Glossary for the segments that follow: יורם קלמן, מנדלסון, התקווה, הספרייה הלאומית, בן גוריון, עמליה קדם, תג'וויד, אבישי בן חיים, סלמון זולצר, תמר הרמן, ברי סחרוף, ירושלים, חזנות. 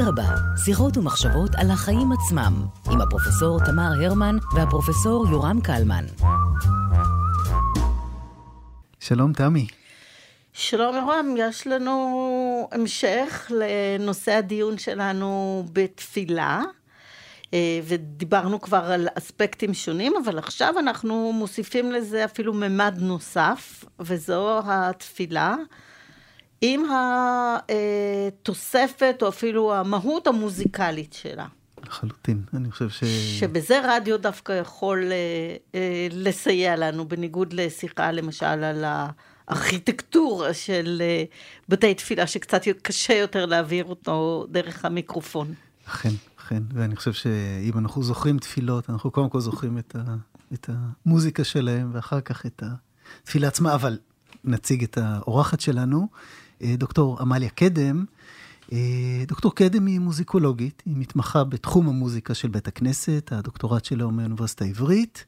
אדרבה, שיחות ומחשבות על החיים עצמם, עם הפרופסור תמר הרמן והפרופסור יורם קלמן. שלום תמי. שלום יורם, יש לנו המשך לנושא הדיון שלנו בתפילה, ודיברנו כבר על אספקטים שונים, אבל עכשיו אנחנו מוסיפים לזה אפילו ממד נוסף, וזו התפילה, עם התוספת או אפילו המהות המוזיקלית שלה. לחלוטין, אני חושב שבזה רדיו דווקא יכול לסייע לנו, בניגוד לשיחה למשל על הארכיטקטורה של בתי תפילה, שקצת קשה יותר להעביר אותו דרך המיקרופון. אכן, אכן, ואני חושב שאם אנחנו זוכרים תפילות, אנחנו קודם כל זוכרים את המוזיקה שלהם, ואחר כך את התפילה עצמה, אבל נציג את האורחת שלנו, דוקטור עמליה קדם. דוקטור קדם היא מוזיקולוגית, היא מתמחה בתחום המוזיקה של בית הכנסת, הדוקטורט שלה הוא מהאוניברסיטה העברית,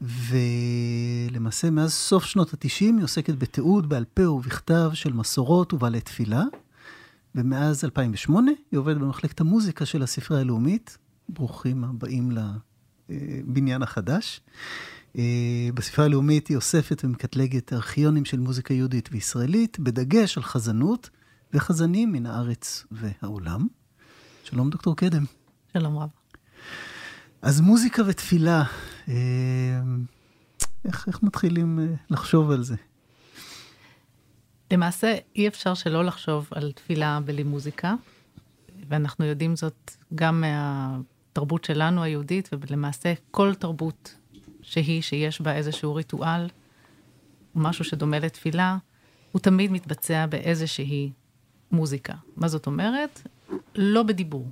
ולמעשה מאז סוף שנות ה-90 היא עוסקת בתיעוד, בעל פה ובכתב של מסורות ובעלי תפילה, ומאז 2008 היא עובדת במחלקת המוזיקה של הספרייה הלאומית, ברוכים הבאים לבניין החדש. בספרייה הלאומית היא אוספת ומקטלגת ארכיונים של מוזיקה יהודית וישראלית, בדגש על חזנות וחזנים מן הארץ והעולם. שלום דוקטור קדם. שלום רב. אז מוזיקה ותפילה, איך מתחילים לחשוב על זה? למעשה אי אפשר שלא לחשוב על תפילה בלי מוזיקה, ואנחנו יודעים זאת גם מהתרבות שלנו היהודית, ולמעשה כל תרבות שיש בה איזשהו ריטואל, משהו שדומה לתפילה, הוא תמיד מתבצע באיזושהי מוזיקה. מה זאת אומרת? לא בדיבור,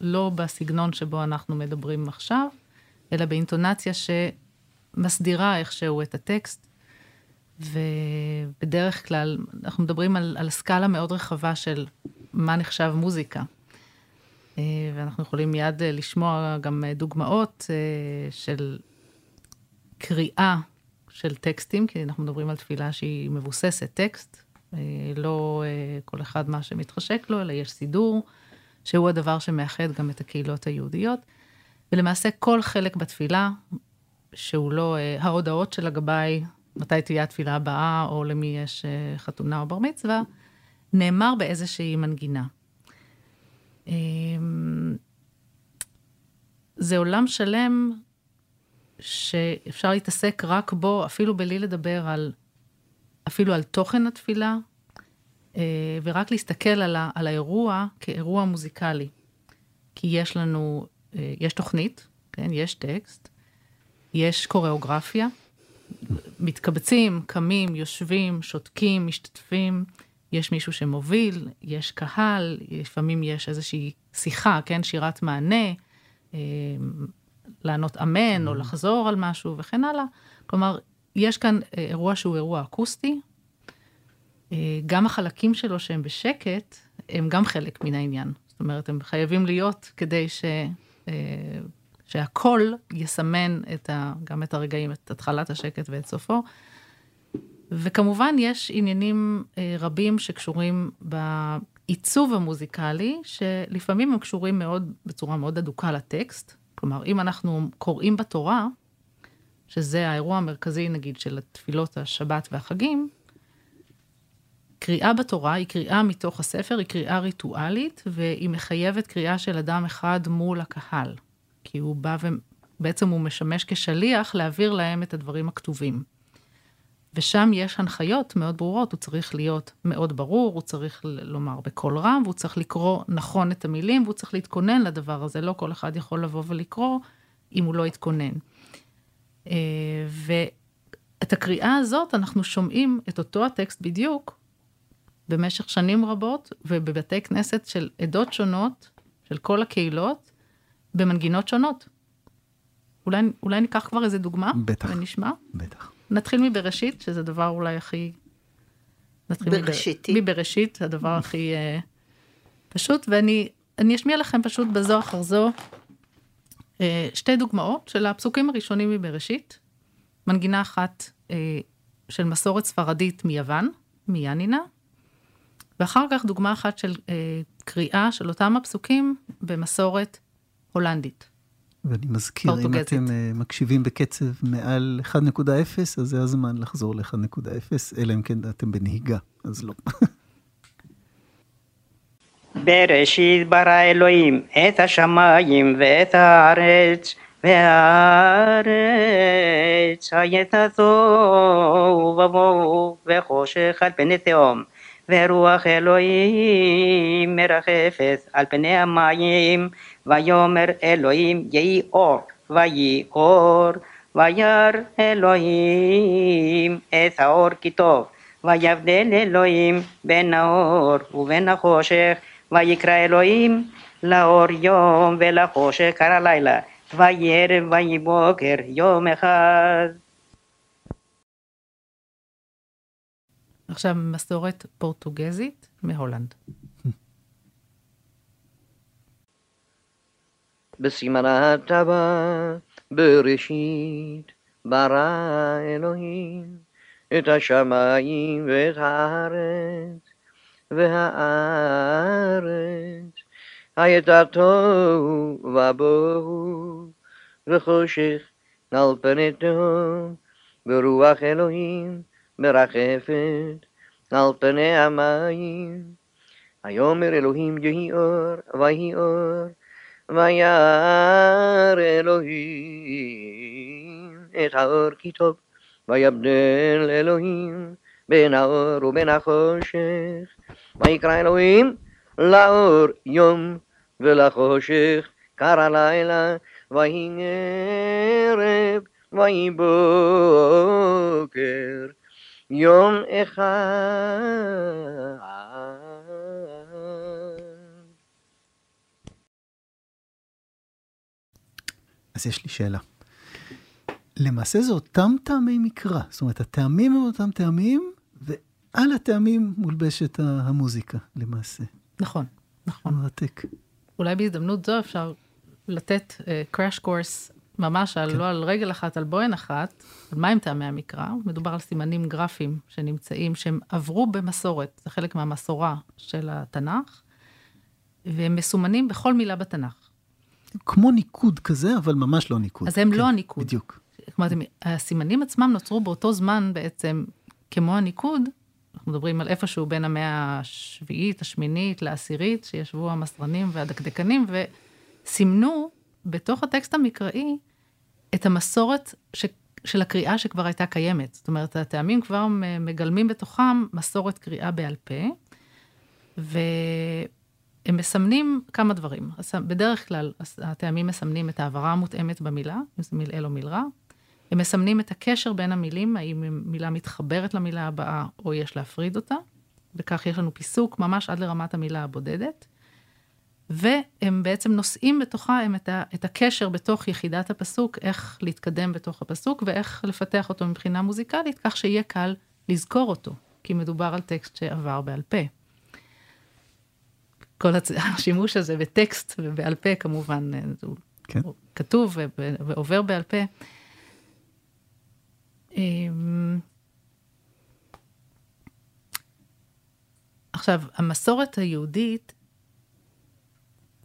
לא בסגנון שבו אנחנו מדברים עכשיו, אלא באינטונציה שמסדירה איכשהו את הטקסט, ובדרך כלל אנחנו מדברים על סקאלה מאוד רחבה של מה נחשב מוזיקה. ואנחנו יכולים מיד לשמוע גם דוגמאות של קריאה של טקסטים, כי אנחנו מדברים על תפילה שהיא מבוססת טקסט, לא כל אחד מה שמתחשק לו, אלא יש סידור, שהוא הדבר שמאחד גם את הקהילות היהודיות, ולמעשה כל חלק בתפילה, שהוא לא ההודעות של הגבאי, מתי תהיה התפילה הבאה, או למי יש חתונה או בר מצווה, נאמר באיזושהי מנגינה. זה עולם שלם, שאפשר להתעסק רק בו, אפילו בלי לדבר אפילו על תוכן התפילה, ורק להסתכל על האירוע כאירוע מוזיקלי. כי יש תוכנית, כן? יש טקסט, יש קוריאוגרפיה, מתקבצים, קמים, יושבים, שותקים, משתתפים, יש מישהו שמוביל, יש קהל, לפעמים יש איזושהי שיחה, כן? שירת מענה, לענות אמן, או לחזור על משהו, וכן הלאה. כלומר, יש כאן אירוע שהוא אירוע אקוסטי, גם החלקים שלו שהם בשקט, הם גם חלק מן העניין. זאת אומרת, הם חייבים להיות כדי שהכל יסמן גם את הרגעים, את התחלת השקט ואת סופו. וכמובן, יש עניינים רבים שקשורים בעיצוב המוזיקלי, שלפעמים הם קשורים מאוד, בצורה מאוד אדוקה לטקסט, כלומר, אם אנחנו קוראים בתורה, שזה האירוע המרכזי, נגיד, של התפילות השבת והחגים, קריאה בתורה היא קריאה מתוך הספר, היא קריאה ריטואלית, והיא מחייבת קריאה של אדם אחד מול הקהל, כי הוא בא ובעצם הוא משמש כשליח להעביר להם את הדברים הכתובים. ושם יש הנחיות מאוד ברורות, הוא צריך להיות מאוד ברור, הוא צריך לומר בקול רם, והוא צריך לקרוא נכון את המילים, והוא צריך להתכונן לדבר הזה, לא כל אחד יכול לבוא ולקרוא אם הוא לא יתכונן. ואת הקריאה הזאת אנחנו שומעים את אותו הטקסט בדיוק, במשך שנים רבות, ובבתי כנסת של עדות שונות, של כל הקהילות, במנגינות שונות. אולי ניקח כבר איזה דוגמה, ונשמע. בטח. נתחיל מבראשית, שזה דבר אולי הכי... מבראשית, הדבר הכי פשוט, ואני אשמיע לכם פשוט בזו אחר זו, שתי דוגמאות של הפסוקים הראשונים מבראשית, מנגינה אחת של מסורת ספרדית מיוון, מיאנינה, ואחר כך דוגמה אחת של קריאה של אותם הפסוקים במסורת הולנדית. ואני מזכיר, פורטוגזית. אם אתם מקשיבים בקצב מעל 1.0, אז זה הזמן לחזור ל-1.0, אלא אם כן אתם בנהיגה, אז לא. בראשית ברא אלוהים את השמיים ואת הארץ, והארץ הייתה תוהו ובוהו וחושך על פני תהום, ורוח אלוהים מרחפת על פני המים, ויאמר אלוהים יהי אור, ויהי אור, וירא אלוהים את האור כי טוב, ויבדל אלוהים בין האור ובין החושך, ויקרא אלוהים לאור יום ולחושך קרא לילה, ויהי ערב ויהי בוקר יום אחד. עכשיו מסורת פורטוגזית מהולנד. בסימן הטבע בראשית ברא אלוהים את השמיים ואת הארץ, והארץ הייתה תוהו ובוהו וחושך על פני תהום, ורוח אלוהים מרחפת על פני המים, ויאמר אלוהים יהי אור, ויהי אור, וירא אלוהים את האור כי טוב, ויבדל אלוהים בין האור ובין החושך, ויקרא אלוהים לאור יום ולחושך קרא לילה, ויהי ערב ויהי בוקר יום אחד. אז יש לי שאלה. למעשה זה אותם טעמי מקרא, זאת אומרת, הטעמים הם אותם טעמים, ועל הטעמים מולבשת המוזיקה, למעשה. נכון, נכון. מרתק. אולי בהזדמנות זו אפשר לתת crash course ממש, כן. לא על רגל אחת, על בוהן אחת, על מה הם טעמי המקרא, מדובר על סימנים גרפיים שנמצאים, שהם עברו במסורת, זה חלק מהמסורה של התנ"ך, והם מסומנים בכל מילה בתנ"ך. כמו ניקוד כזה, אבל ממש לא ניקוד. אז הם כן, לא הניקוד. בדיוק. כלומר, הסימנים עצמם נוצרו באותו זמן בעצם, כמו הניקוד, אנחנו מדברים על איפשהו בין המאה השביעית, השמינית, לעשירית, שישבו המסרנים והדקדקנים, וסימנו בתוך הטקסט המקראי, את המסורת של הקריאה שכבר הייתה קיימת. זאת אומרת, הטעמים כבר מגלמים בתוכם מסורת קריאה בעל פה, הם מסמנים כמה דברים. בדרך כלל, הטעמים מסמנים את העברה המותאמת במילה, אם זה מיל אל או מיל רע. הם מסמנים את הקשר בין המילים, האם מילה מתחברת למילה הבאה, או יש להפריד אותה. וכך יש לנו פיסוק ממש עד לרמת המילה הבודדת. והם בעצם נושאים בתוכם את הקשר בתוך יחידת הפסוק, איך להתקדם בתוך הפסוק, ואיך לפתח אותו מבחינה מוזיקלית, כך שיהיה קל לזכור אותו, כי מדובר על טקסט שעבר בעל פה. כל השימוש הזה בטקסט ובעל פה, כמובן, כן. הוא כתוב ועובר בעל פה. עכשיו, המסורת היהודית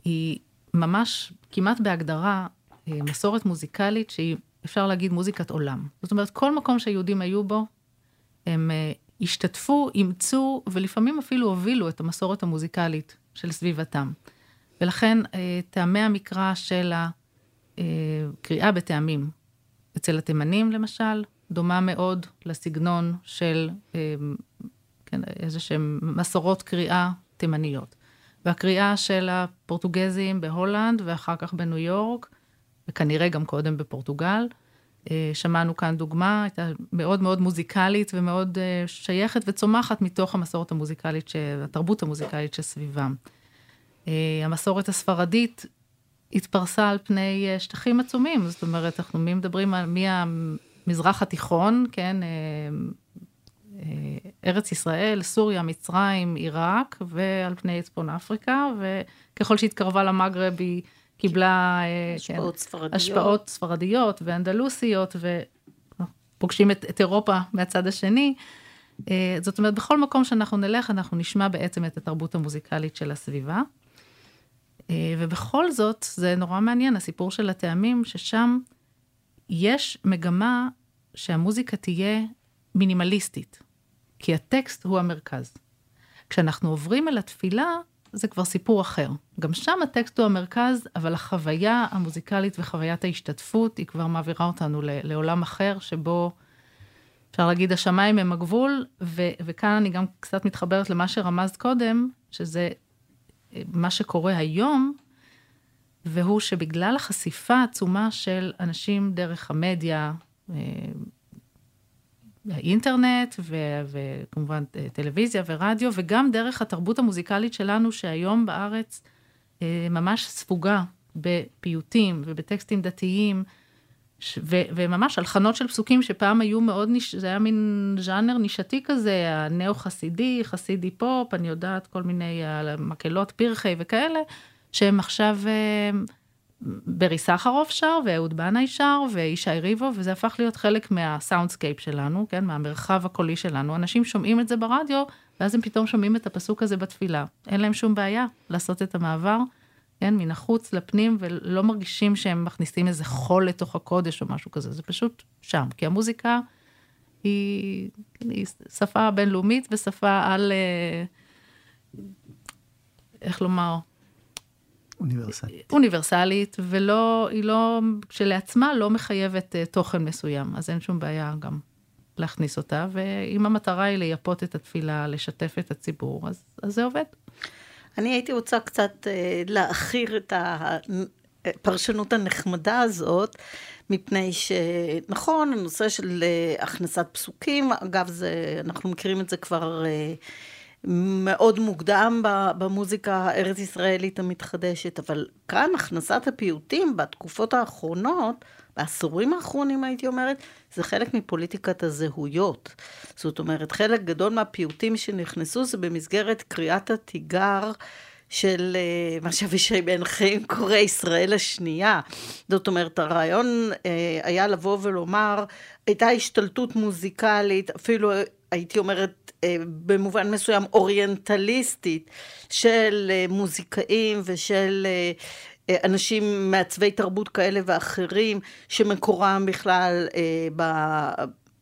היא ממש, כמעט בהגדרה, מסורת מוזיקלית שהיא, אפשר להגיד, מוזיקת עולם. זאת אומרת, כל מקום שהיהודים היו בו, הם השתתפו, אימצו, ולפעמים אפילו הובילו את המסורת המוזיקלית של סביבתם. ולכן, טעמי המקרא של הקריאה בטעמים, אצל התימנים למשל, דומה מאוד לסגנון של איזה שהם מסורות קריאה תימניות. והקריאה של הפורטוגזים בהולנד, ואחר כך בניו יורק, וכנראה גם קודם בפורטוגל, שמענו כאן דוגמה, הייתה מאוד מאוד מוזיקלית ומאוד שייכת וצומחת מתוך המסורת המוזיקלית, התרבות המוזיקלית שסביבם. המסורת הספרדית התפרסה על פני שטחים עצומים, זאת אומרת, אנחנו מדברים על מהמזרח התיכון, כן, ארץ ישראל, סוריה, מצרים, עיראק, ועל פני צפון אפריקה, וככל שהתקרבה למגרב היא קיבלה השפעות ספרדיות ואנדלוסיות, ופוגשים את אירופה מהצד השני, זאת אומרת, בכל מקום שאנחנו נלך, אנחנו נשמע בעצם את התרבות המוזיקלית של הסביבה. ובכל זאת, זה נורא מעניין, הסיפור של הטעמים, ששם יש מגמה שהמוזיקה תהיה מינימליסטית, כי הטקסט הוא המרכז. כשאנחנו עוברים אל התפילה, זה כבר סיפור אחר. גם שם הטקסט הוא המרכז, אבל החוויה המוזיקלית וחוויית ההשתתפות, היא כבר מעבירה אותנו לעולם אחר, שבו אפשר להגיד, השמיים הם הגבול, וכאן אני גם קצת מתחברת למה שרמזת קודם, שזה מה שקורה היום, והוא שבגלל החשיפה העצומה של אנשים דרך המדיה, האינטרנט, וכמובן טלוויזיה ורדיו, וגם דרך התרבות המוזיקלית שלנו, שהיום בארץ ממש ספוגה בפיוטים ובטקסטים דתיים, וממש הלחנות של פסוקים שפעם היו מאוד, זה היה מין ז'אנר נישתי כזה, הנאו-חסידי, חסידי פופ, אני יודעת כל מיני מקלות פרחי וכאלה, שהם עכשיו ברי סחרוף שר, ואהוד בנאי שר, וישי ריבו, וזה הפך להיות חלק מהסאונדסקייפ שלנו, כן, מהמרחב הקולי שלנו. אנשים שומעים את זה ברדיו, ואז הם פתאום שומעים את הפסוק הזה בתפילה. אין להם שום בעיה לעשות את המעבר, כן, מן החוץ לפנים, ולא מרגישים שהם מכניסים איזה חול לתוך הקודש או משהו כזה, זה פשוט שם, כי המוזיקה היא שפה בינלאומית ושפה על, איך לומר? אוניברסלית. אוניברסלית, והיא לא, שלעצמה לא מחייבת תוכן מסוים, אז אין שום בעיה גם להכניס אותה, ואם המטרה היא לייפות את התפילה, לשתף את הציבור, אז זה עובד. אני הייתי רוצה קצת להכיר את הפרשנות הנחמדה הזאת, מפני שנכון, הנושא של הכנסת פסוקים, אגב, אנחנו מכירים את זה כבר מאוד מוקדם במוזיקה הארץ ישראלית המתחדשת, אבל כאן הכנסת הפיוטים בתקופות האחרונות, בעשורים האחרונים הייתי אומרת, זה חלק מפוליטיקת הזהויות. זאת אומרת, חלק גדול מהפיוטים שנכנסו זה במסגרת קריאת התיגר של מה שאבישי בן חיים קורא ישראל השנייה. זאת אומרת, הרעיון היה לבוא ולומר, הייתה השתלטות מוזיקלית, אפילו הייתי אומרת, במובן מסוים אוריינטליסטית, של מוזיקאים ושל אנשים מעצבי תרבות כאלה ואחרים, שמקורם בכלל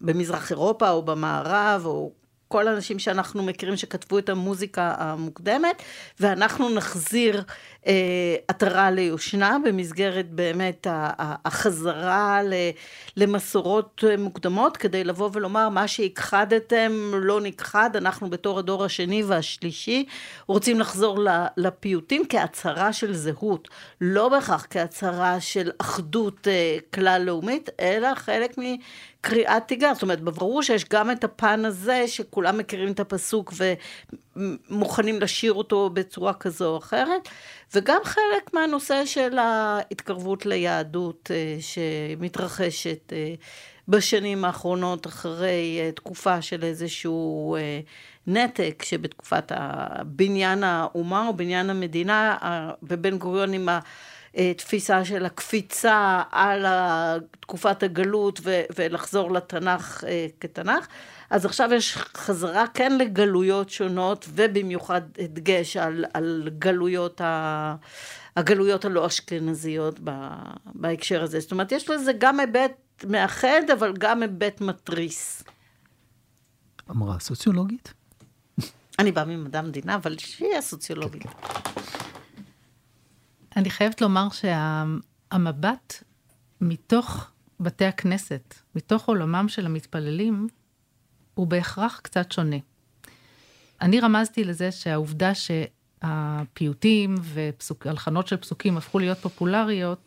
במזרח אירופה או במערב, או כל האנשים שאנחנו מכירים שכתבו את המוזיקה המוקדמת, ואנחנו נחזיר עטרה ליושנה, במסגרת באמת החזרה למסורות מוקדמות, כדי לבוא ולומר, מה שהכחדתם לא נכחד, אנחנו בתור הדור השני והשלישי, רוצים לחזור לפיוטים כהצהרה של זהות, לא בהכרח כהצהרה של אחדות כלל לאומית, אלא חלק מקריאת תיגר, זאת אומרת, בברור שיש גם את הפן הזה, שכולם מכירים את הפסוק ומוכנים לשיר אותו בצורה כזו או אחרת, וגם חלק מהנושא של ההתקרבות ליהדות שמתרחשת בשנים האחרונות אחרי תקופה של איזשהו נתק, שבתקופת בניין האומה או בניין המדינה, בבן גוריון עם התפיסה של הקפיצה על תקופת הגלות ולחזור לתנ"ך כתנ"ך, אז עכשיו יש חזרה כן לגלויות שונות, ובמיוחד הדגש על הגלויות הלא אשכנזיות בהקשר הזה. זאת אומרת, יש לזה גם היבט מאחד, אבל גם היבט מטריס. אמרה סוציולוגית? אני באה ממדע המדינה, אבל שהיא הסוציולוגית. אני חייבת לומר שהמבט מתוך בתי הכנסת, מתוך עולמם של המתפללים, הוא בהכרח קצת שונה. אני רמזתי לזה שהעובדה שהפיוטים והלחנות של פסוקים הפכו להיות פופולריות,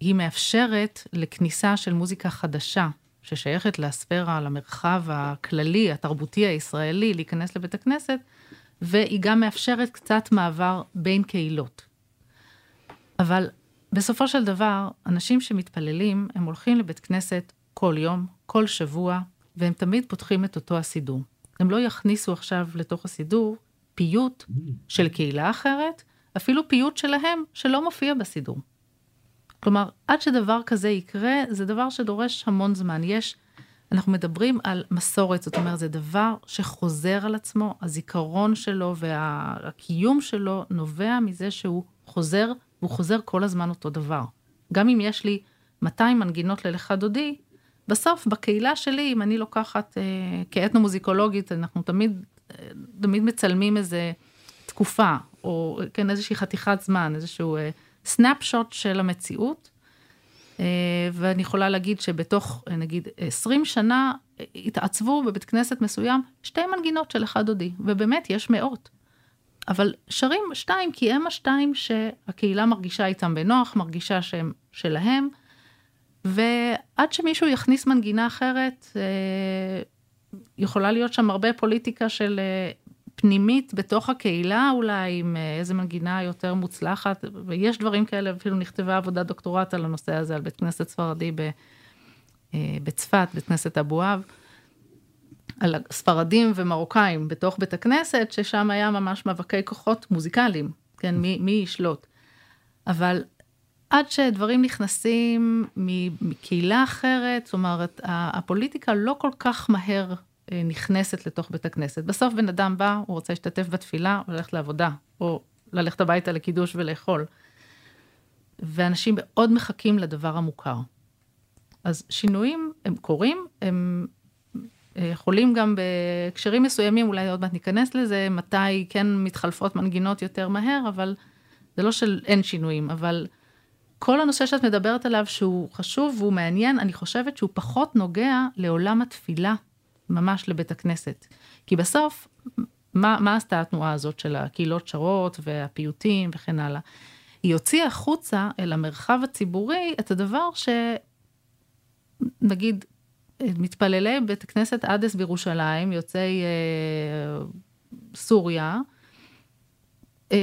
היא מאפשרת לכניסה של מוזיקה חדשה, ששייכת לספירה, למרחב הכללי, התרבותי הישראלי, להיכנס לבית הכנסת, והיא גם מאפשרת קצת מעבר בין קהילות. אבל בסופו של דבר, אנשים שמתפללים, הם הולכים לבית כנסת כל יום, כל שבוע, והם תמיד פותחים את אותו הסידור. הם לא יכניסו עכשיו לתוך הסידור פיוט של קהילה אחרת, אפילו פיוט שלהם שלא מופיע בסידור. כלומר, עד שדבר כזה יקרה, זה דבר שדורש המון זמן. יש אנחנו מדברים על מסורת, זאת אומרת, זה דבר שחוזר על עצמו, הזיכרון שלו והקיום שלו נובע מזה שהוא חוזר, והוא חוזר כל הזמן אותו דבר. גם אם יש לי 200 מנגינות ללכה דודי, בסוף בקהילה שלי, אם אני לוקחת כאתנומוזיקולוגית, אנחנו תמיד מצלמים איזה תקופה, או כן, איזושהי חתיכת זמן, איזשהו סנאפשוט של המציאות, ואני יכולה להגיד שבתוך, נגיד, 20 שנה, התעצבו בבית כנסת מסוים 2 מנגינות של אחד דודי, ובאמת יש מאות. אבל שרים 2, כי הם 2 שהקהילה מרגישה איתם בנוח, מרגישה שהם שלהם, ועד שמישהו יכניס מנגינה אחרת, יכולה להיות שם הרבה פוליטיקה של פנימית בתוך הקהילה, אולי עם איזה מנגינה יותר מוצלחת, ויש דברים כאלה, אפילו נכתבה עבודת דוקטורט על הנושא הזה, על בית כנסת ספרדי בצפת, בית כנסת אבו אב, על ספרדים ומרוקאים בתוך בית הכנסת, ששם היה ממש מאבקי כוחות מוזיקליים, כן, מי ישלוט. אבל עד שדברים נכנסים מקהילה אחרת, זאת אומרת, הפוליטיקה לא כל כך מהר נכנסת לתוך בית הכנסת. בסוף בן אדם בא, הוא רוצה להשתתף בתפילה, וללכת לעבודה, או ללכת הביתה לקידוש ולאכול. ואנשים מאוד מחכים לדבר המוכר. אז שינויים הם קורים, הם יכולים גם בקשרים מסוימים, אולי עוד מעט ניכנס לזה, מתי כן מתחלפות מנגינות יותר מהר, אבל זה לא שאין שינויים, אבל כל הנושא שאת מדברת עליו, שהוא חשוב והוא מעניין, אני חושבת שהוא פחות נוגע לעולם התפילה, ממש לבית הכנסת. כי בסוף, מה עשתה התנועה הזאת של הקהילות שרות והפיוטים וכן הלאה? היא הוציאה חוצה אל המרחב הציבורי את הדבר נגיד, מתפללי בית הכנסת עדס בירושלים, יוצאי סוריה,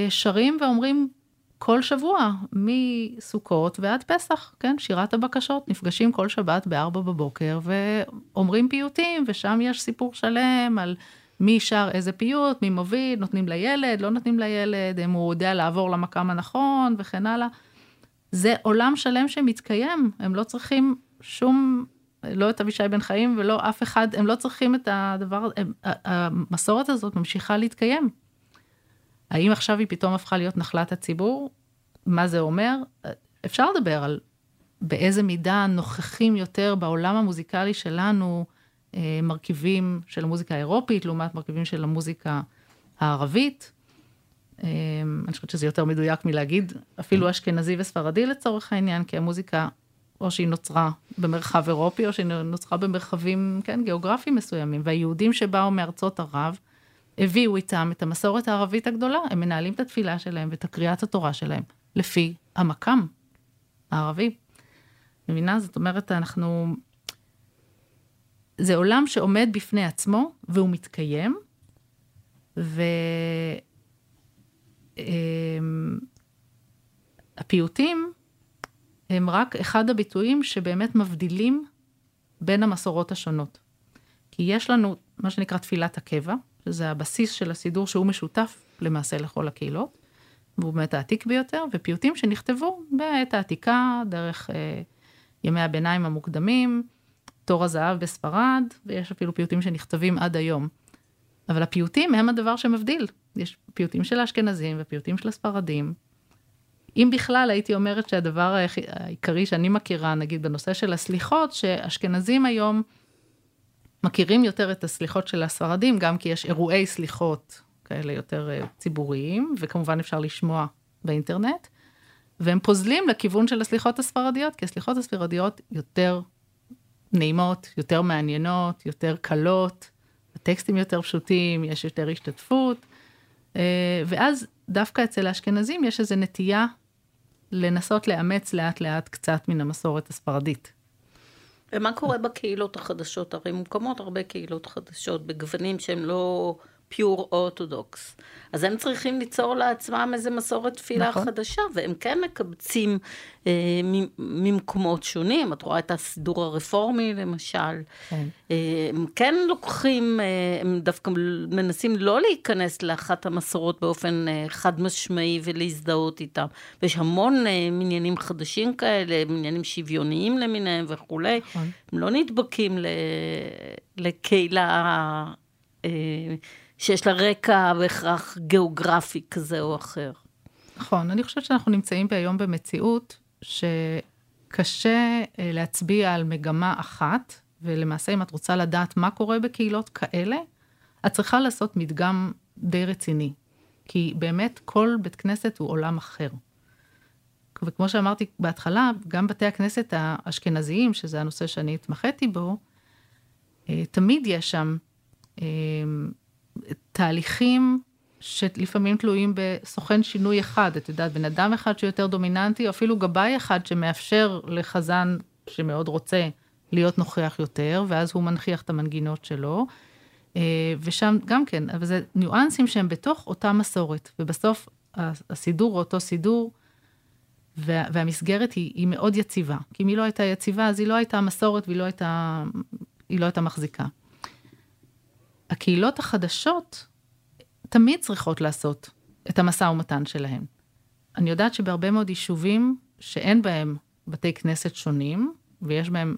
שרים ואומרים כל שבוע, מסוכות ועד פסח, כן? שירת הבקשות, נפגשים כל שבת ב4:00 בבוקר, ואומרים פיוטים, ושם יש סיפור שלם על מי שר איזה פיוט, מי מוביל, נותנים לילד, לא נותנים לילד, אם הוא יודע לעבור למקם הנכון, וכן הלאה. זה עולם שלם שמתקיים, הם לא צריכים שום, לא את אבישי בן חיים, ולא אף אחד, הם לא צריכים את הדבר, המסורת הזאת ממשיכה להתקיים. האם עכשיו היא פתאום הפכה להיות נחלת הציבור? מה זה אומר? אפשר לדבר על באיזה מידה נוכחים יותר בעולם המוזיקלי שלנו, מרכיבים של המוזיקה האירופית, לעומת מרכיבים של המוזיקה הערבית. אני חושבת שזה יותר מדויק מלהגיד, אפילו אשכנזי וספרדי לצורך העניין, כי המוזיקה או שהיא נוצרה במרחב אירופי, או שהיא נוצרה במרחבים, כן, גיאוגרפיים מסוימים. והיהודים שבאו מארצות ערב, הביאו איתם את המסורת הערבית הגדולה, הם מנהלים את התפילה שלהם ואת הקריאת התורה שלהם, לפי המקם הערבי. מבינה? זאת אומרת, זה עולם שעומד בפני עצמו, והוא מתקיים, והפיוטים הם רק אחד הביטויים שבאמת מבדילים בין המסורות השונות. כי יש לנו מה שנקרא תפילת הקבע, שזה הבסיס של הסידור שהוא משותף למעשה לכל הקהילות, והוא באמת העתיק ביותר, ופיוטים שנכתבו בעת העתיקה, דרך ימי הביניים המוקדמים, תור הזהב בספרד, ויש אפילו פיוטים שנכתבים עד היום. אבל הפיוטים הם הדבר שמבדיל. יש פיוטים של האשכנזים ופיוטים של הספרדים. אם בכלל הייתי אומרת שהדבר העיקרי שאני מכירה, נגיד בנושא של הסליחות, שאשכנזים היום מכירים יותר את הסליחות של הספרדים, גם כי יש אירועי סליחות כאלה יותר ציבוריים, וכמובן אפשר לשמוע באינטרנט, והם פוזלים לכיוון של הסליחות הספרדיות, כי הסליחות הספרדיות יותר נעימות, יותר מעניינות, יותר קלות, הטקסטים יותר פשוטים, יש יותר השתתפות, ואז דווקא אצל האשכנזים יש איזו נטייה לנסות לאמץ לאט לאט קצת מן המסורת הספרדית. ומה קורה בקהילות החדשות? הרי מוקמות הרבה קהילות חדשות, בגוונים שהם לא פיור אורתודוקס. אז הם צריכים ליצור לעצמם איזה מסורת תפילה נכון. חדשה, והם כן מקבצים ממקומות שונים. את רואה את הסידור הרפורמי, למשל. כן. הם כן לוקחים, הם דווקא מנסים לא להיכנס לאחת המסורות באופן חד משמעי ולהזדהות איתם. ויש המון מניינים חדשים כאלה, מניינים שוויוניים למיניהם וכו'. נכון. הם לא נדבקים לקהילה... שיש לה רקע בהכרח גיאוגרפי כזה או אחר. נכון, אני חושבת שאנחנו נמצאים היום במציאות שקשה להצביע על מגמה אחת, ולמעשה אם את רוצה לדעת מה קורה בקהילות כאלה, את צריכה לעשות מדגם די רציני, כי באמת כל בית כנסת הוא עולם אחר. וכמו שאמרתי בהתחלה, גם בתי הכנסת האשכנזיים, שזה הנושא שאני התמחיתי בו, תמיד יש שם תהליכים שלפעמים תלויים בסוכן שינוי אחד, את יודעת, בן אדם אחד שיותר דומיננטי, או אפילו גבאי אחד שמאפשר לחזן שמאוד רוצה להיות נוכח יותר, ואז הוא מנחיח את המנגינות שלו, ושם גם כן, אבל זה ניואנסים שהם בתוך אותה מסורת, ובסוף הסידור הוא אותו סידור, והמסגרת היא מאוד יציבה, כי אם היא לא הייתה יציבה, אז היא לא הייתה מסורת, והיא לא הייתה מחזיקה. הקהילות החדשות תמיד צריכות לעשות את המשא ומתן שלהן. אני יודעת שבהרבה מאוד יישובים שאין בהם בתי כנסת שונים, ויש בהם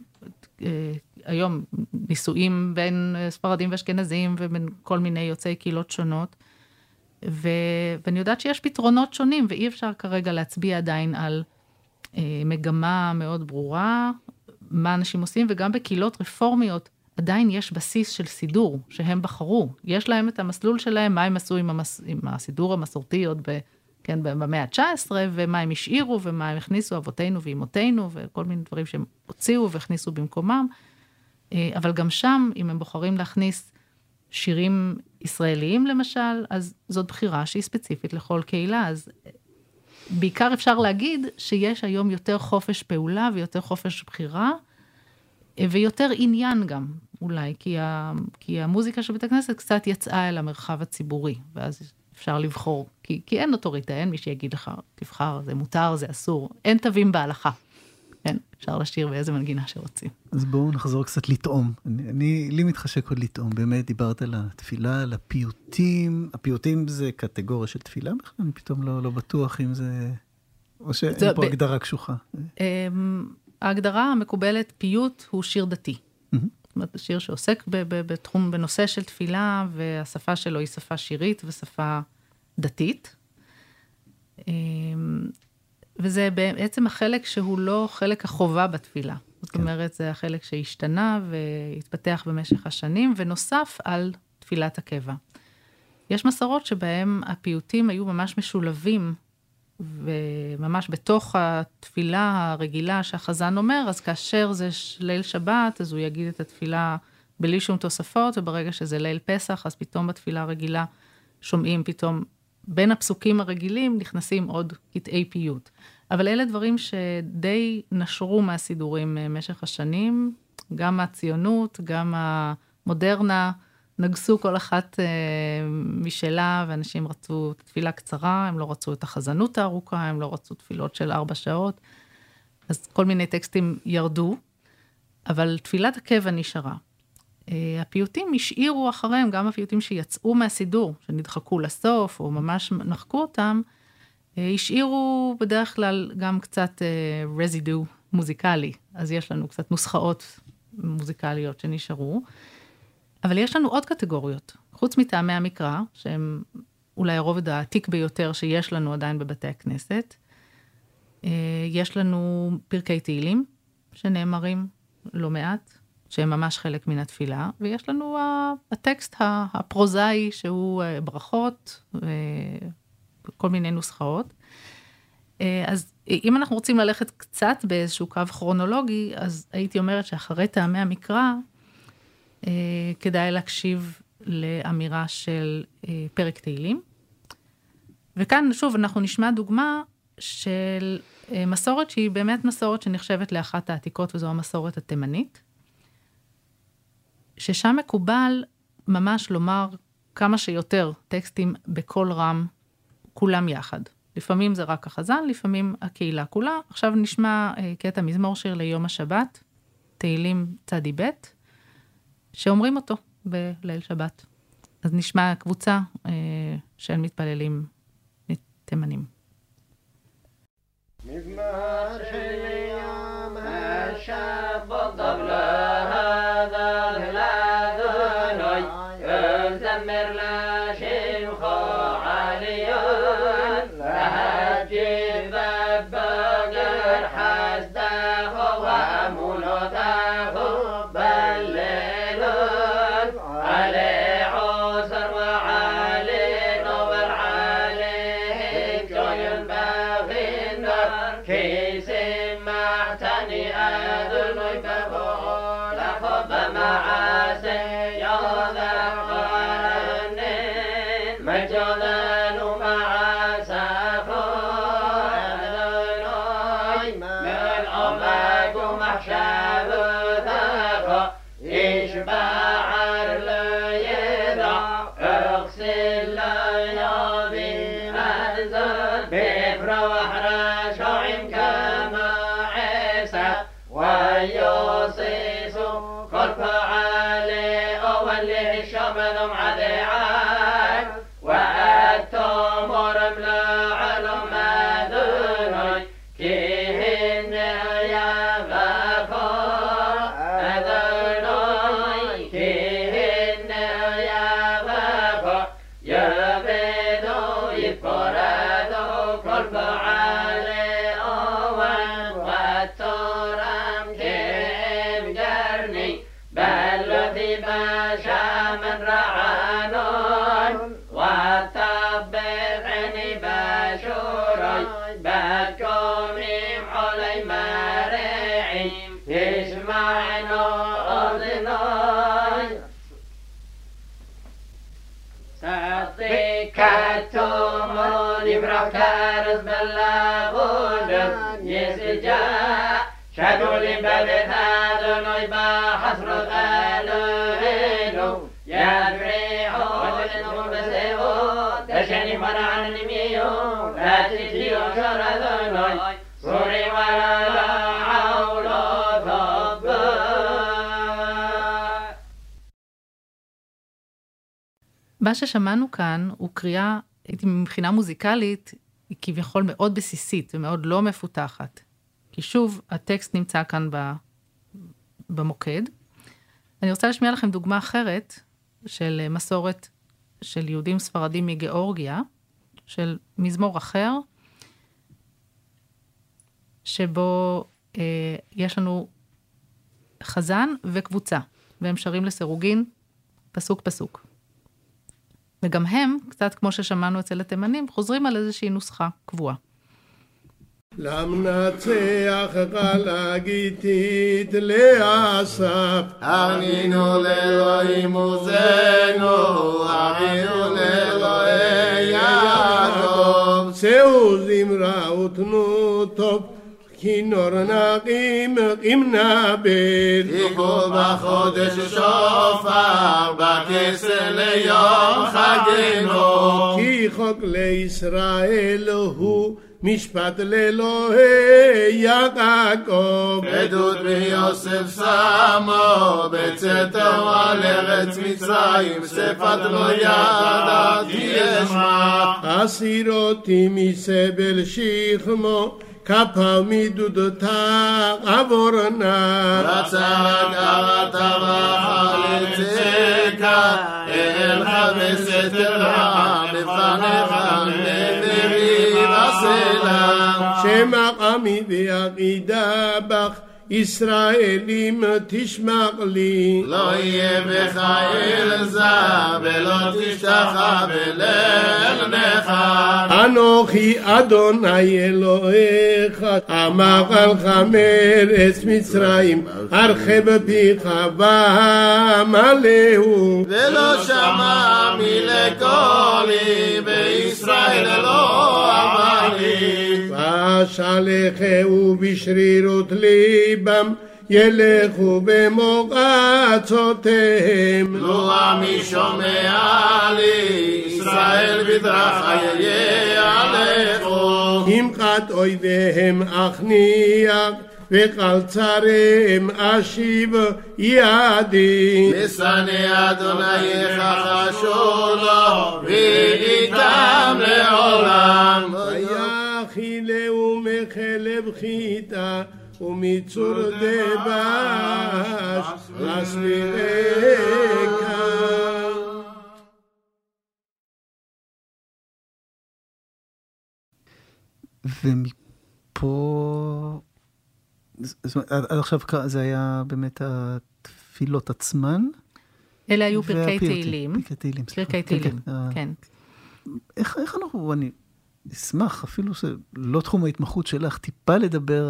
היום נישואים בין ספרדים ואשכנזים, ובין כל מיני יוצאי קהילות שונות, ואני יודעת שיש פתרונות שונים, ואי אפשר כרגע להצביע עדיין על מגמה מאוד ברורה, מה אנשים עושים, וגם בקהילות רפורמיות, עדיין יש בסיס של סידור שהם בחרו. יש להם את המסלול שלהם, מה הם עשו עם הסידור המסורתי עוד במאה ה-19, ומה הם השאירו, ומה הם הכניסו, אבותינו ואימותינו, וכל מיני דברים שהם הוציאו והכניסו במקומם. אבל גם שם, אם הם בוחרים להכניס שירים ישראליים למשל, אז זאת בחירה שהיא ספציפית לכל קהילה. אז בעיקר אפשר להגיד שיש היום יותר חופש פעולה ויותר חופש בחירה, ויותר עניין גם, אולי, כי המוזיקה של בית הכנסת קצת יצאה אל המרחב הציבורי, ואז אפשר לבחור, כי אין אוטוריטה, אין מי שיגיד לך, תבחר, זה מותר, זה אסור, אין תווים בהלכה. כן, אפשר לשיר באיזה מנגינה שרוצים. אז בואו נחזור קצת לטעום. לי מתחשק עוד לטעום, באמת דיברת על התפילה, על הפיוטים, הפיוטים זה קטגוריה של תפילה בכלל, אני פתאום לא בטוח אם זה, או שאין פה הגדרה קשוחה. ההגדרה המקובלת פיוט הוא שיר דתי. זאת אומרת, שיר שעוסק בתחום, בנושא של תפילה, והשפה שלו היא שפה שירית ושפה דתית. וזה בעצם החלק שהוא לא חלק החובה בתפילה. זאת אומרת, זה החלק שהשתנה והתפתח במשך השנים, ונוסף על תפילת הקבע. יש מסורות שבהם הפיוטים היו ממש משולבים, וממש בתוך התפילה הרגילה שהחזן אומר, אז כאשר זה ליל שבת, אז הוא יגיד את התפילה בלי שום תוספות, וברגע שזה ליל פסח, אז פתאום בתפילה הרגילה שומעים פתאום, בין הפסוקים הרגילים נכנסים עוד קטעי פיוט. אבל אלה דברים שדי נשרו מהסידורים במשך השנים, גם הציונות, גם המודרנה, נגסו כל אחת משלה, ואנשים רצו תפילה קצרה, הם לא רצו את החזנות הארוכה, הם לא רצו תפילות של 4 שעות, אז כל מיני טקסטים ירדו, אבל תפילת הקבע נשארה. הפיוטים השאירו אחריהם, גם הפיוטים שיצאו מהסידור, שנדחקו לסוף, או ממש נחקו אותם, השאירו בדרך כלל גם קצת רזידו מוזיקלי, אז יש לנו קצת נוסחאות מוזיקליות שנשארו, אבל יש לנו עוד קטגוריות, חוץ מטעמי המקרא, שהם אולי הרובד העתיק ביותר שיש לנו עדיין בבתי הכנסת, יש לנו פרקי תהילים, שנאמרים לא מעט, שהם ממש חלק מן התפילה, ויש לנו הטקסט הפרוזאי, שהוא ברכות, כל מיני נוסחאות. אז אם אנחנו רוצים ללכת קצת באיזשהו קו כרונולוגי, אז הייתי אומרת שאחרי טעמי המקרא, כדאי להקשיב לאמירה של פרק תהילים. וכאן, שוב, אנחנו נשמע דוגמה של מסורת שהיא באמת מסורת שנחשבת לאחת העתיקות, וזו המסורת התימנית, ששם מקובל ממש לומר כמה שיותר טקסטים בכל רם, כולם יחד. לפעמים זה רק החזן, לפעמים הקהילה כולה. עכשיו נשמע קטע מזמור שיר ליום השבת, תהילים צדי ב', שאומרים אותו בליל שבת. אז נשמע קבוצה של מתפללים תימנים. מזמור של יום השבת מה ששמענו כאן הוא קריאה, מבחינה מוזיקלית, היא כביכול מאוד בסיסית ומאוד לא מפותחת. כי שוב, הטקסט נמצא כאן במוקד. אני רוצה לשמיע לכם דוגמה אחרת של מסורת של יהודים ספרדים מגיאורגיה, של מזמור אחר, שבו יש לנו חזן וקבוצה, והם שרים לסירוגין פסוק פסוק. וגם הם, קצת כמו ששמענו אצל התימנים, חוזרים על איזושהי נוסחה קבועה. למנצח חלגיתית לאסף, אמינו לאלוהים עוזנו, אמינו לאלוהי יעקב, שאו זמרה ותנו טוב, כינור נגים עם נבל. תיקו בחודש שופר, בכסר ליום חגנו. כי חוק לישראל הוא משפט לאלוהי יעקב. עדות ביוסף שמו, בצאתו על ארץ מצרים, שפת לא ידעתי אשמה. אסיר אותי מסבל שכמו, כפה מדודתה עבורנה. רצה קראתה וחלת צקה, אל חבשת רעה, לפניך נדרי וסלם. שמע עמי וירידה בך, ישראלים תשמע לי. לא יהיה בך אל זר, ולא תשתחה בליל נחר. אנוכי אדוני אלוהיך, אמר לך מארץ מצרים, הרחב פיך ומלאו. ולא שמע מלקולי, בישראל לא אמר לי. ואשלחהו בשרירות ליבם, ילכו במורצותיהם. לו עמי שומע לי, ישראל בדרכה יעלכו. ממחת אויביהם אכניח, וכל צריהם אשיב ידי. משנא אדונייך חשו לו, ואיתם לעולם. ויאכילהו מחלב חיטה, ומצור דבש אספירקה. ומפה... זאת אומרת, עד עכשיו זה היה באמת התפילות עצמן? אלה היו פרקי תהילים. פרקי תהילים, כן. איך אנחנו... אשמח, אפילו שלא תחום ההתמחות שלך, טיפה לדבר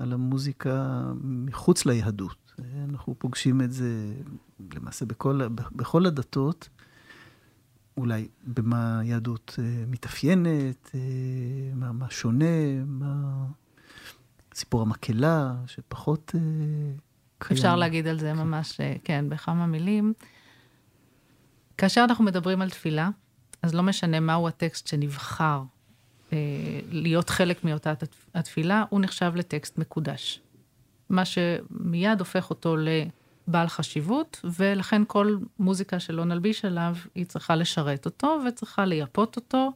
על המוזיקה מחוץ ליהדות. אנחנו פוגשים את זה למעשה בכל הדתות, אולי במה יהדות מתאפיינת, מה שונה, מה סיפור המקלה, שפחות קיים. אפשר להגיד על זה ממש, כן, בכמה מילים. כאשר אנחנו מדברים על תפילה, אז לא משנה מהו הטקסט שנבחר להיות חלק מאותה התפילה, הוא נחשב לטקסט מקודש. מה שמיד הופך אותו לבעל חשיבות, ולכן כל מוזיקה שלא נלביש עליו, היא צריכה לשרת אותו וצריכה לייפות אותו,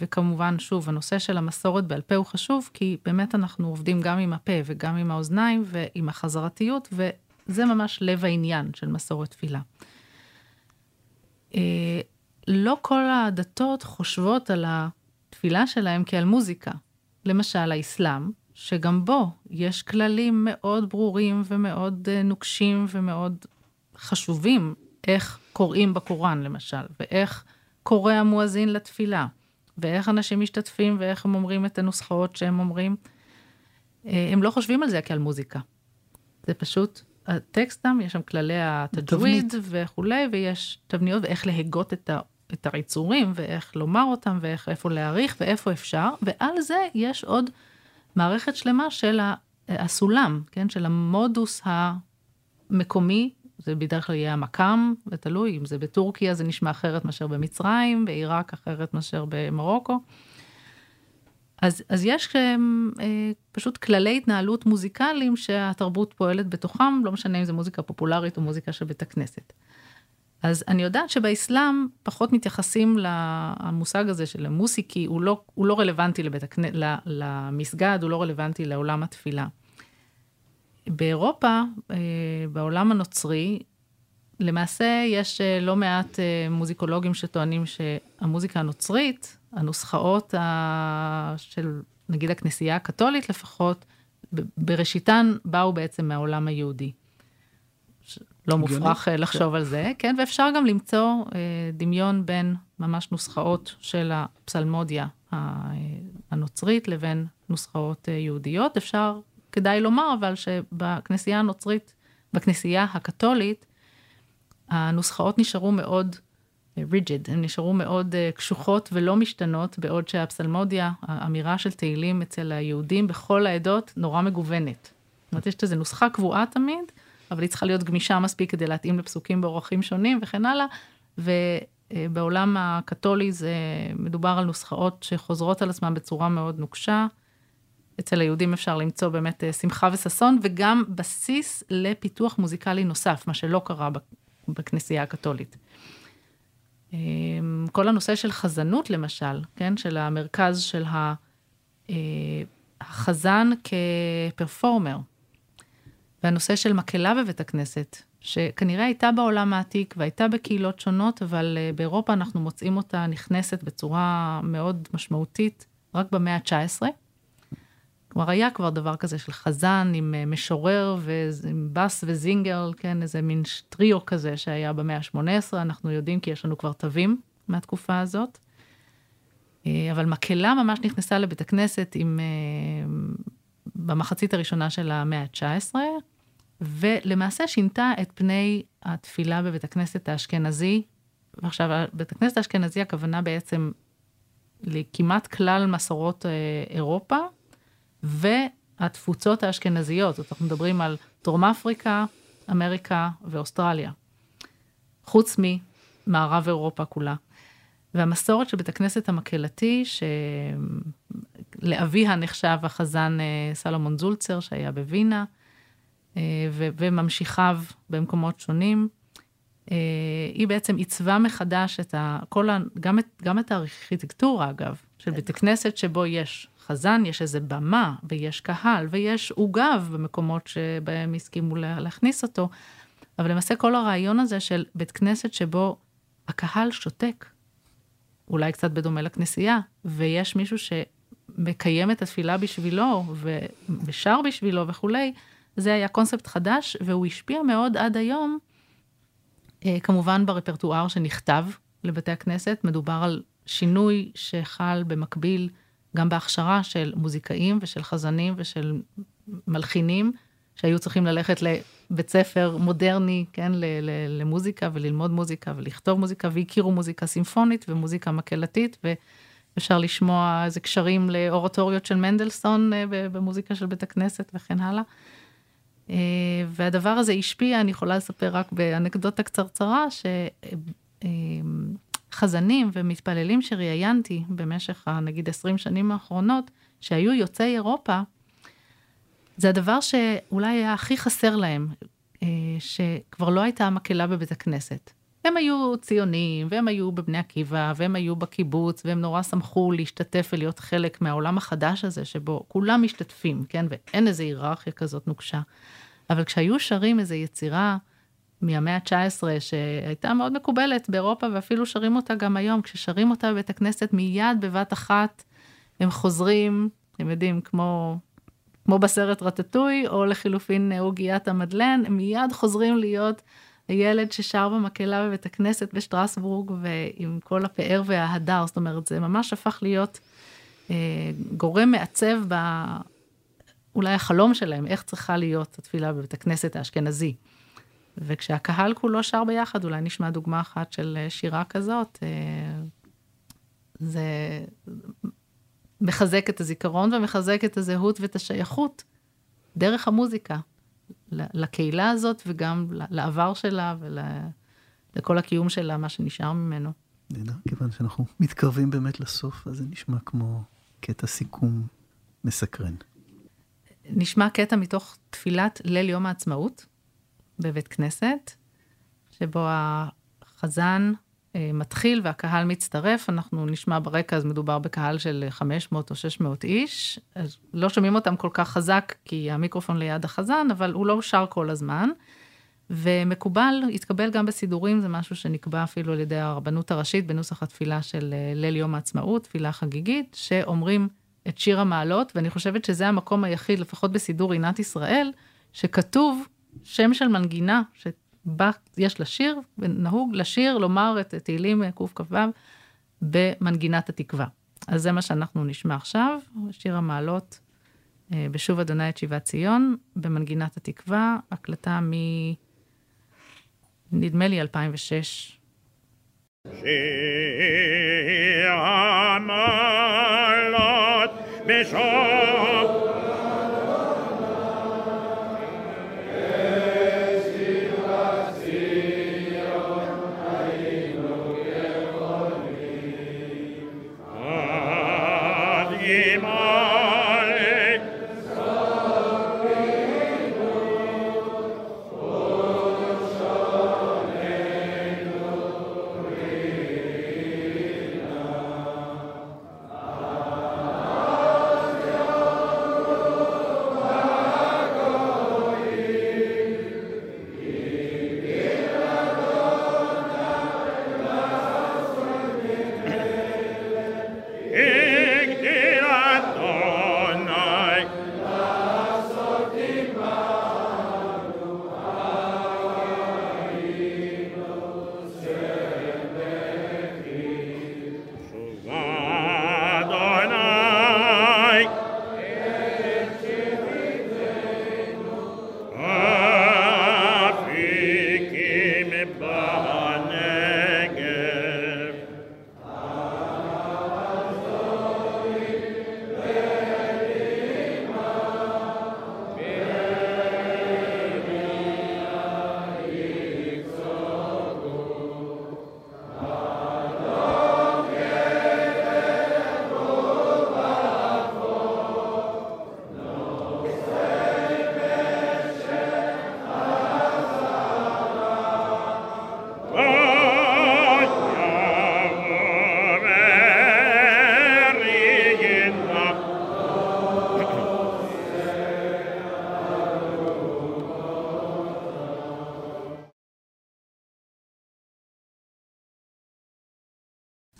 וכמובן, שוב, הנושא של המסורת בעל פה הוא חשוב, כי באמת אנחנו עובדים גם עם הפה וגם עם האוזניים ועם החזרתיות, וזה ממש לב העניין של מסורת תפילה. לא כל הדתות חושבות על התפילה שלהם כעל מוזיקה. למשל, האסלאם, שגם בו יש כללים מאוד ברורים ומאוד נוקשים ומאוד חשובים, איך קוראים בקוראן, למשל, ואיך קורא המואזין לתפילה, ואיך אנשים משתתפים, ואיך הם אומרים את הנוסחאות שהם אומרים. הם לא חושבים על זה כעל מוזיקה. זה פשוט... הטקסטם, יש שם כללי התג'וויד וכולי, ויש תבניות ואיך להגות את היצורים, ואיך לומר אותם, ואיך איפה להעריך, ואיפה אפשר, ועל זה יש עוד מערכת שלמה של הסולם, כן, של המודוס המקומי, זה בדרך כלל יהיה המקם, ותלוי, אם זה בטורקיה זה נשמע אחרת מאשר במצרים, בעיראק אחרת מאשר במרוקו, אז יש פשוט כללי התנהלות מוזיקליים שהתרבות פועלת בתוכם, לא משנה אם זה מוזיקה פופולרית או מוזיקה שבית הכנסת. אז אני יודעת שבאסלאם פחות מתייחסים למושג הזה של המוסיקי, הוא לא רלוונטי למסגד, הוא לא רלוונטי לעולם התפילה. באירופה, בעולם הנוצרי, למעשה יש לא מעט מוזיקולוגים שטוענים שהמוזיקה הנוצרית, הנוסחאות של, נגיד, הכנסייה הקתולית לפחות, בראשיתן באו בעצם מהעולם היהודי. לא מופרך לחשוב על זה, כן? ואפשר גם למצוא דמיון בין ממש נוסחאות של הפסלמודיה הנוצרית לבין נוסחאות יהודיות. אפשר, כדאי לומר, אבל שבכנסייה הנוצרית, בכנסייה הקתולית, הנוסחאות נשארו מאוד ריג'ד, הן נשארו מאוד קשוחות ולא משתנות, בעוד שהפסלמודיה, האמירה של תהילים אצל היהודים בכל העדות, נורא מגוונת. זאת אומרת, יש את איזו נוסחה קבועה תמיד, אבל היא צריכה להיות גמישה מספיק כדי להתאים לפסוקים באורחים שונים וכן הלאה, ובעולם הקתולי זה מדובר על נוסחאות שחוזרות על עצמם בצורה מאוד נוקשה. אצל היהודים אפשר למצוא באמת שמחה וססון, וגם בסיס לפיתוח מוזיקלי נוסף, מה שלא קרה בכנסייה הקתולית. כל הנושא של חזנות למשל, כן, של המרכז של החזן כפרפורמר, והנושא של מקהלה בבית הכנסת, שכנראה הייתה בעולם העתיק והייתה בקהילות שונות, אבל באירופה אנחנו מוצאים אותה נכנסת בצורה מאוד משמעותית רק במאה ה-19. כבר היה כבר דבר כזה של חזן עם משורר ועם בס וזינגל, כן, איזה מין טריו כזה שהיה במאה ה-18, אנחנו יודעים כי יש לנו כבר תווים מהתקופה הזאת, אבל מקהלה ממש נכנסה לבית הכנסת במחצית הראשונה של המאה ה-19, ולמעשה שינתה את פני התפילה בבית הכנסת האשכנזי, ועכשיו בית הכנסת האשכנזי הכוונה בעצם לכמעט כלל מסורות אירופה, התפוצות האשכנזיות, זאת אנחנו מדברים על דרום אפריקה, אמריקה ואוסטרליה, חוץ ממערב אירופה כולה. והמסורת של בית הכנסת המקהלתי, שלאביה נחשב החזן סלמון זולצר, שהיה בווינה, וממשיכיו במקומות שונים, היא בעצם עיצבה מחדש את גם את הארכיטקטורה, אגב, של בית הכנסת, שבו יש חזן, יש איזה במה, ויש קהל, ויש עוגב במקומות שבהם הסכימו להכניס אותו, אבל למעשה כל הרעיון הזה של בית כנסת שבו הקהל שותק, אולי קצת בדומה לכנסייה, ויש מישהו שמקיים את התפילה בשבילו, ושר בשבילו וכולי, זה היה קונספט חדש, והוא השפיע מאוד עד היום, כמובן ברפרטואר שנכתב לבתי הכנסת, מדובר על שינוי שחל במקביל, גם בהכשרה של מוזיקאים ושל חזנים ושל מלחינים, שהיו צריכים ללכת לבית ספר מודרני, כן, למוזיקה וללמוד מוזיקה ולכתוב מוזיקה, והכירו מוזיקה סימפונית ומוזיקה מקהלתית, ואפשר לשמוע איזה קשרים לאורטוריות של מנדלסון במוזיקה של בית הכנסת וכן הלאה. והדבר הזה השפיע, אני יכולה לספר רק באנקדוטה קצרצרה, שחזנים ומתפללים שראיינתי במשך, נגיד, 20 שנים האחרונות, שהיו יוצאי אירופה, זה הדבר שאולי היה הכי חסר להם, שכבר לא הייתה מקהלה בבית הכנסת. הם היו ציונים, והם היו בבני עקיבא, והם היו בקיבוץ, והם נורא שמחו להשתתף ולהיות חלק מהעולם החדש הזה, שבו כולם משתתפים, כן? ואין איזו היררכיה כזאת נוקשה. אבל כשהיו שרים איזו יצירה מהמאה ה-19, שהייתה מאוד מקובלת באירופה, ואפילו שרים אותה גם היום, כששרים אותה בבית הכנסת מיד בבת אחת, הם חוזרים, הם יודעים, כמו בסרט רטטוי, או לחילופין עוגיית המדלן, הם מיד חוזרים להיות הילד ששר במקהלה בבית הכנסת בשטרסבורג, ועם כל הפאר וההדר, זאת אומרת, זה ממש הפך להיות גורם מעצב אולי החלום שלהם, איך צריכה להיות התפילה בבית הכנסת האשכנזי. וכשהקהל כולו שר ביחד, אולי נשמע דוגמה אחת של שירה כזאת, זה מחזק את הזיכרון ומחזק את הזהות ואת השייכות דרך המוזיקה לקהילה הזאת וגם לעבר שלה ולכל הקיום שלה, מה שנשאר ממנו. נדע, כיוון שאנחנו מתקרבים באמת לסוף, אז זה נשמע כמו קטע סיכום מסקרן. נשמע קטע מתוך תפילת ליל יום העצמאות בבית כנסת, שבו החזן מתחיל והקהל מצטרף, אנחנו נשמע ברקע, אז מדובר בקהל של 500 או 600 איש, אז לא שומעים אותם כל כך חזק, כי המיקרופון ליד החזן, אבל הוא לא שר כל הזמן, ומקובל, התקבל גם בסידורים, זה משהו שנקבע אפילו על ידי הרבנות הראשית, בנוסח התפילה של ליל יום העצמאות, תפילה חגיגית, שאומרים את שיר המעלות, ואני חושבת שזה המקום היחיד, לפחות בסידור עינת ישראל, שכתוב שם של מנגינה, יש לשיר, ונהוג לשיר, לומר את תהילים קכ"ו במנגינת התקווה. אז זה מה שאנחנו נשמע עכשיו, שיר המעלות בשוב אדוני את שיבת ציון, במנגינת התקווה, הקלטה נדמה לי 2006. שיר המעלות בשוב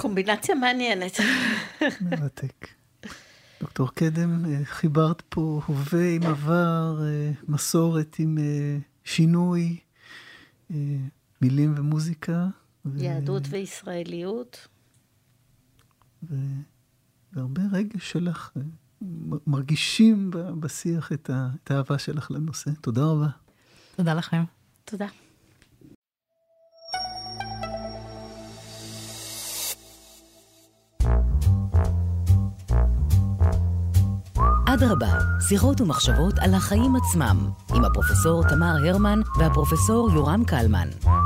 קומבינציה מעניינת. מרתק. דוקטור קדם, חיברת פה הווה עם עבר, מסורת עם שינוי, מילים ומוזיקה. יהדות וישראליות. והרבה רגש שלך, מרגישים בשיח את האהבה שלך לנושא. תודה רבה. תודה לכם. תודה. אדרבה, שיחות ומחשבות על החיים עצמם, עם הפרופסור תמר הרמן והפרופסור יורם קלמן.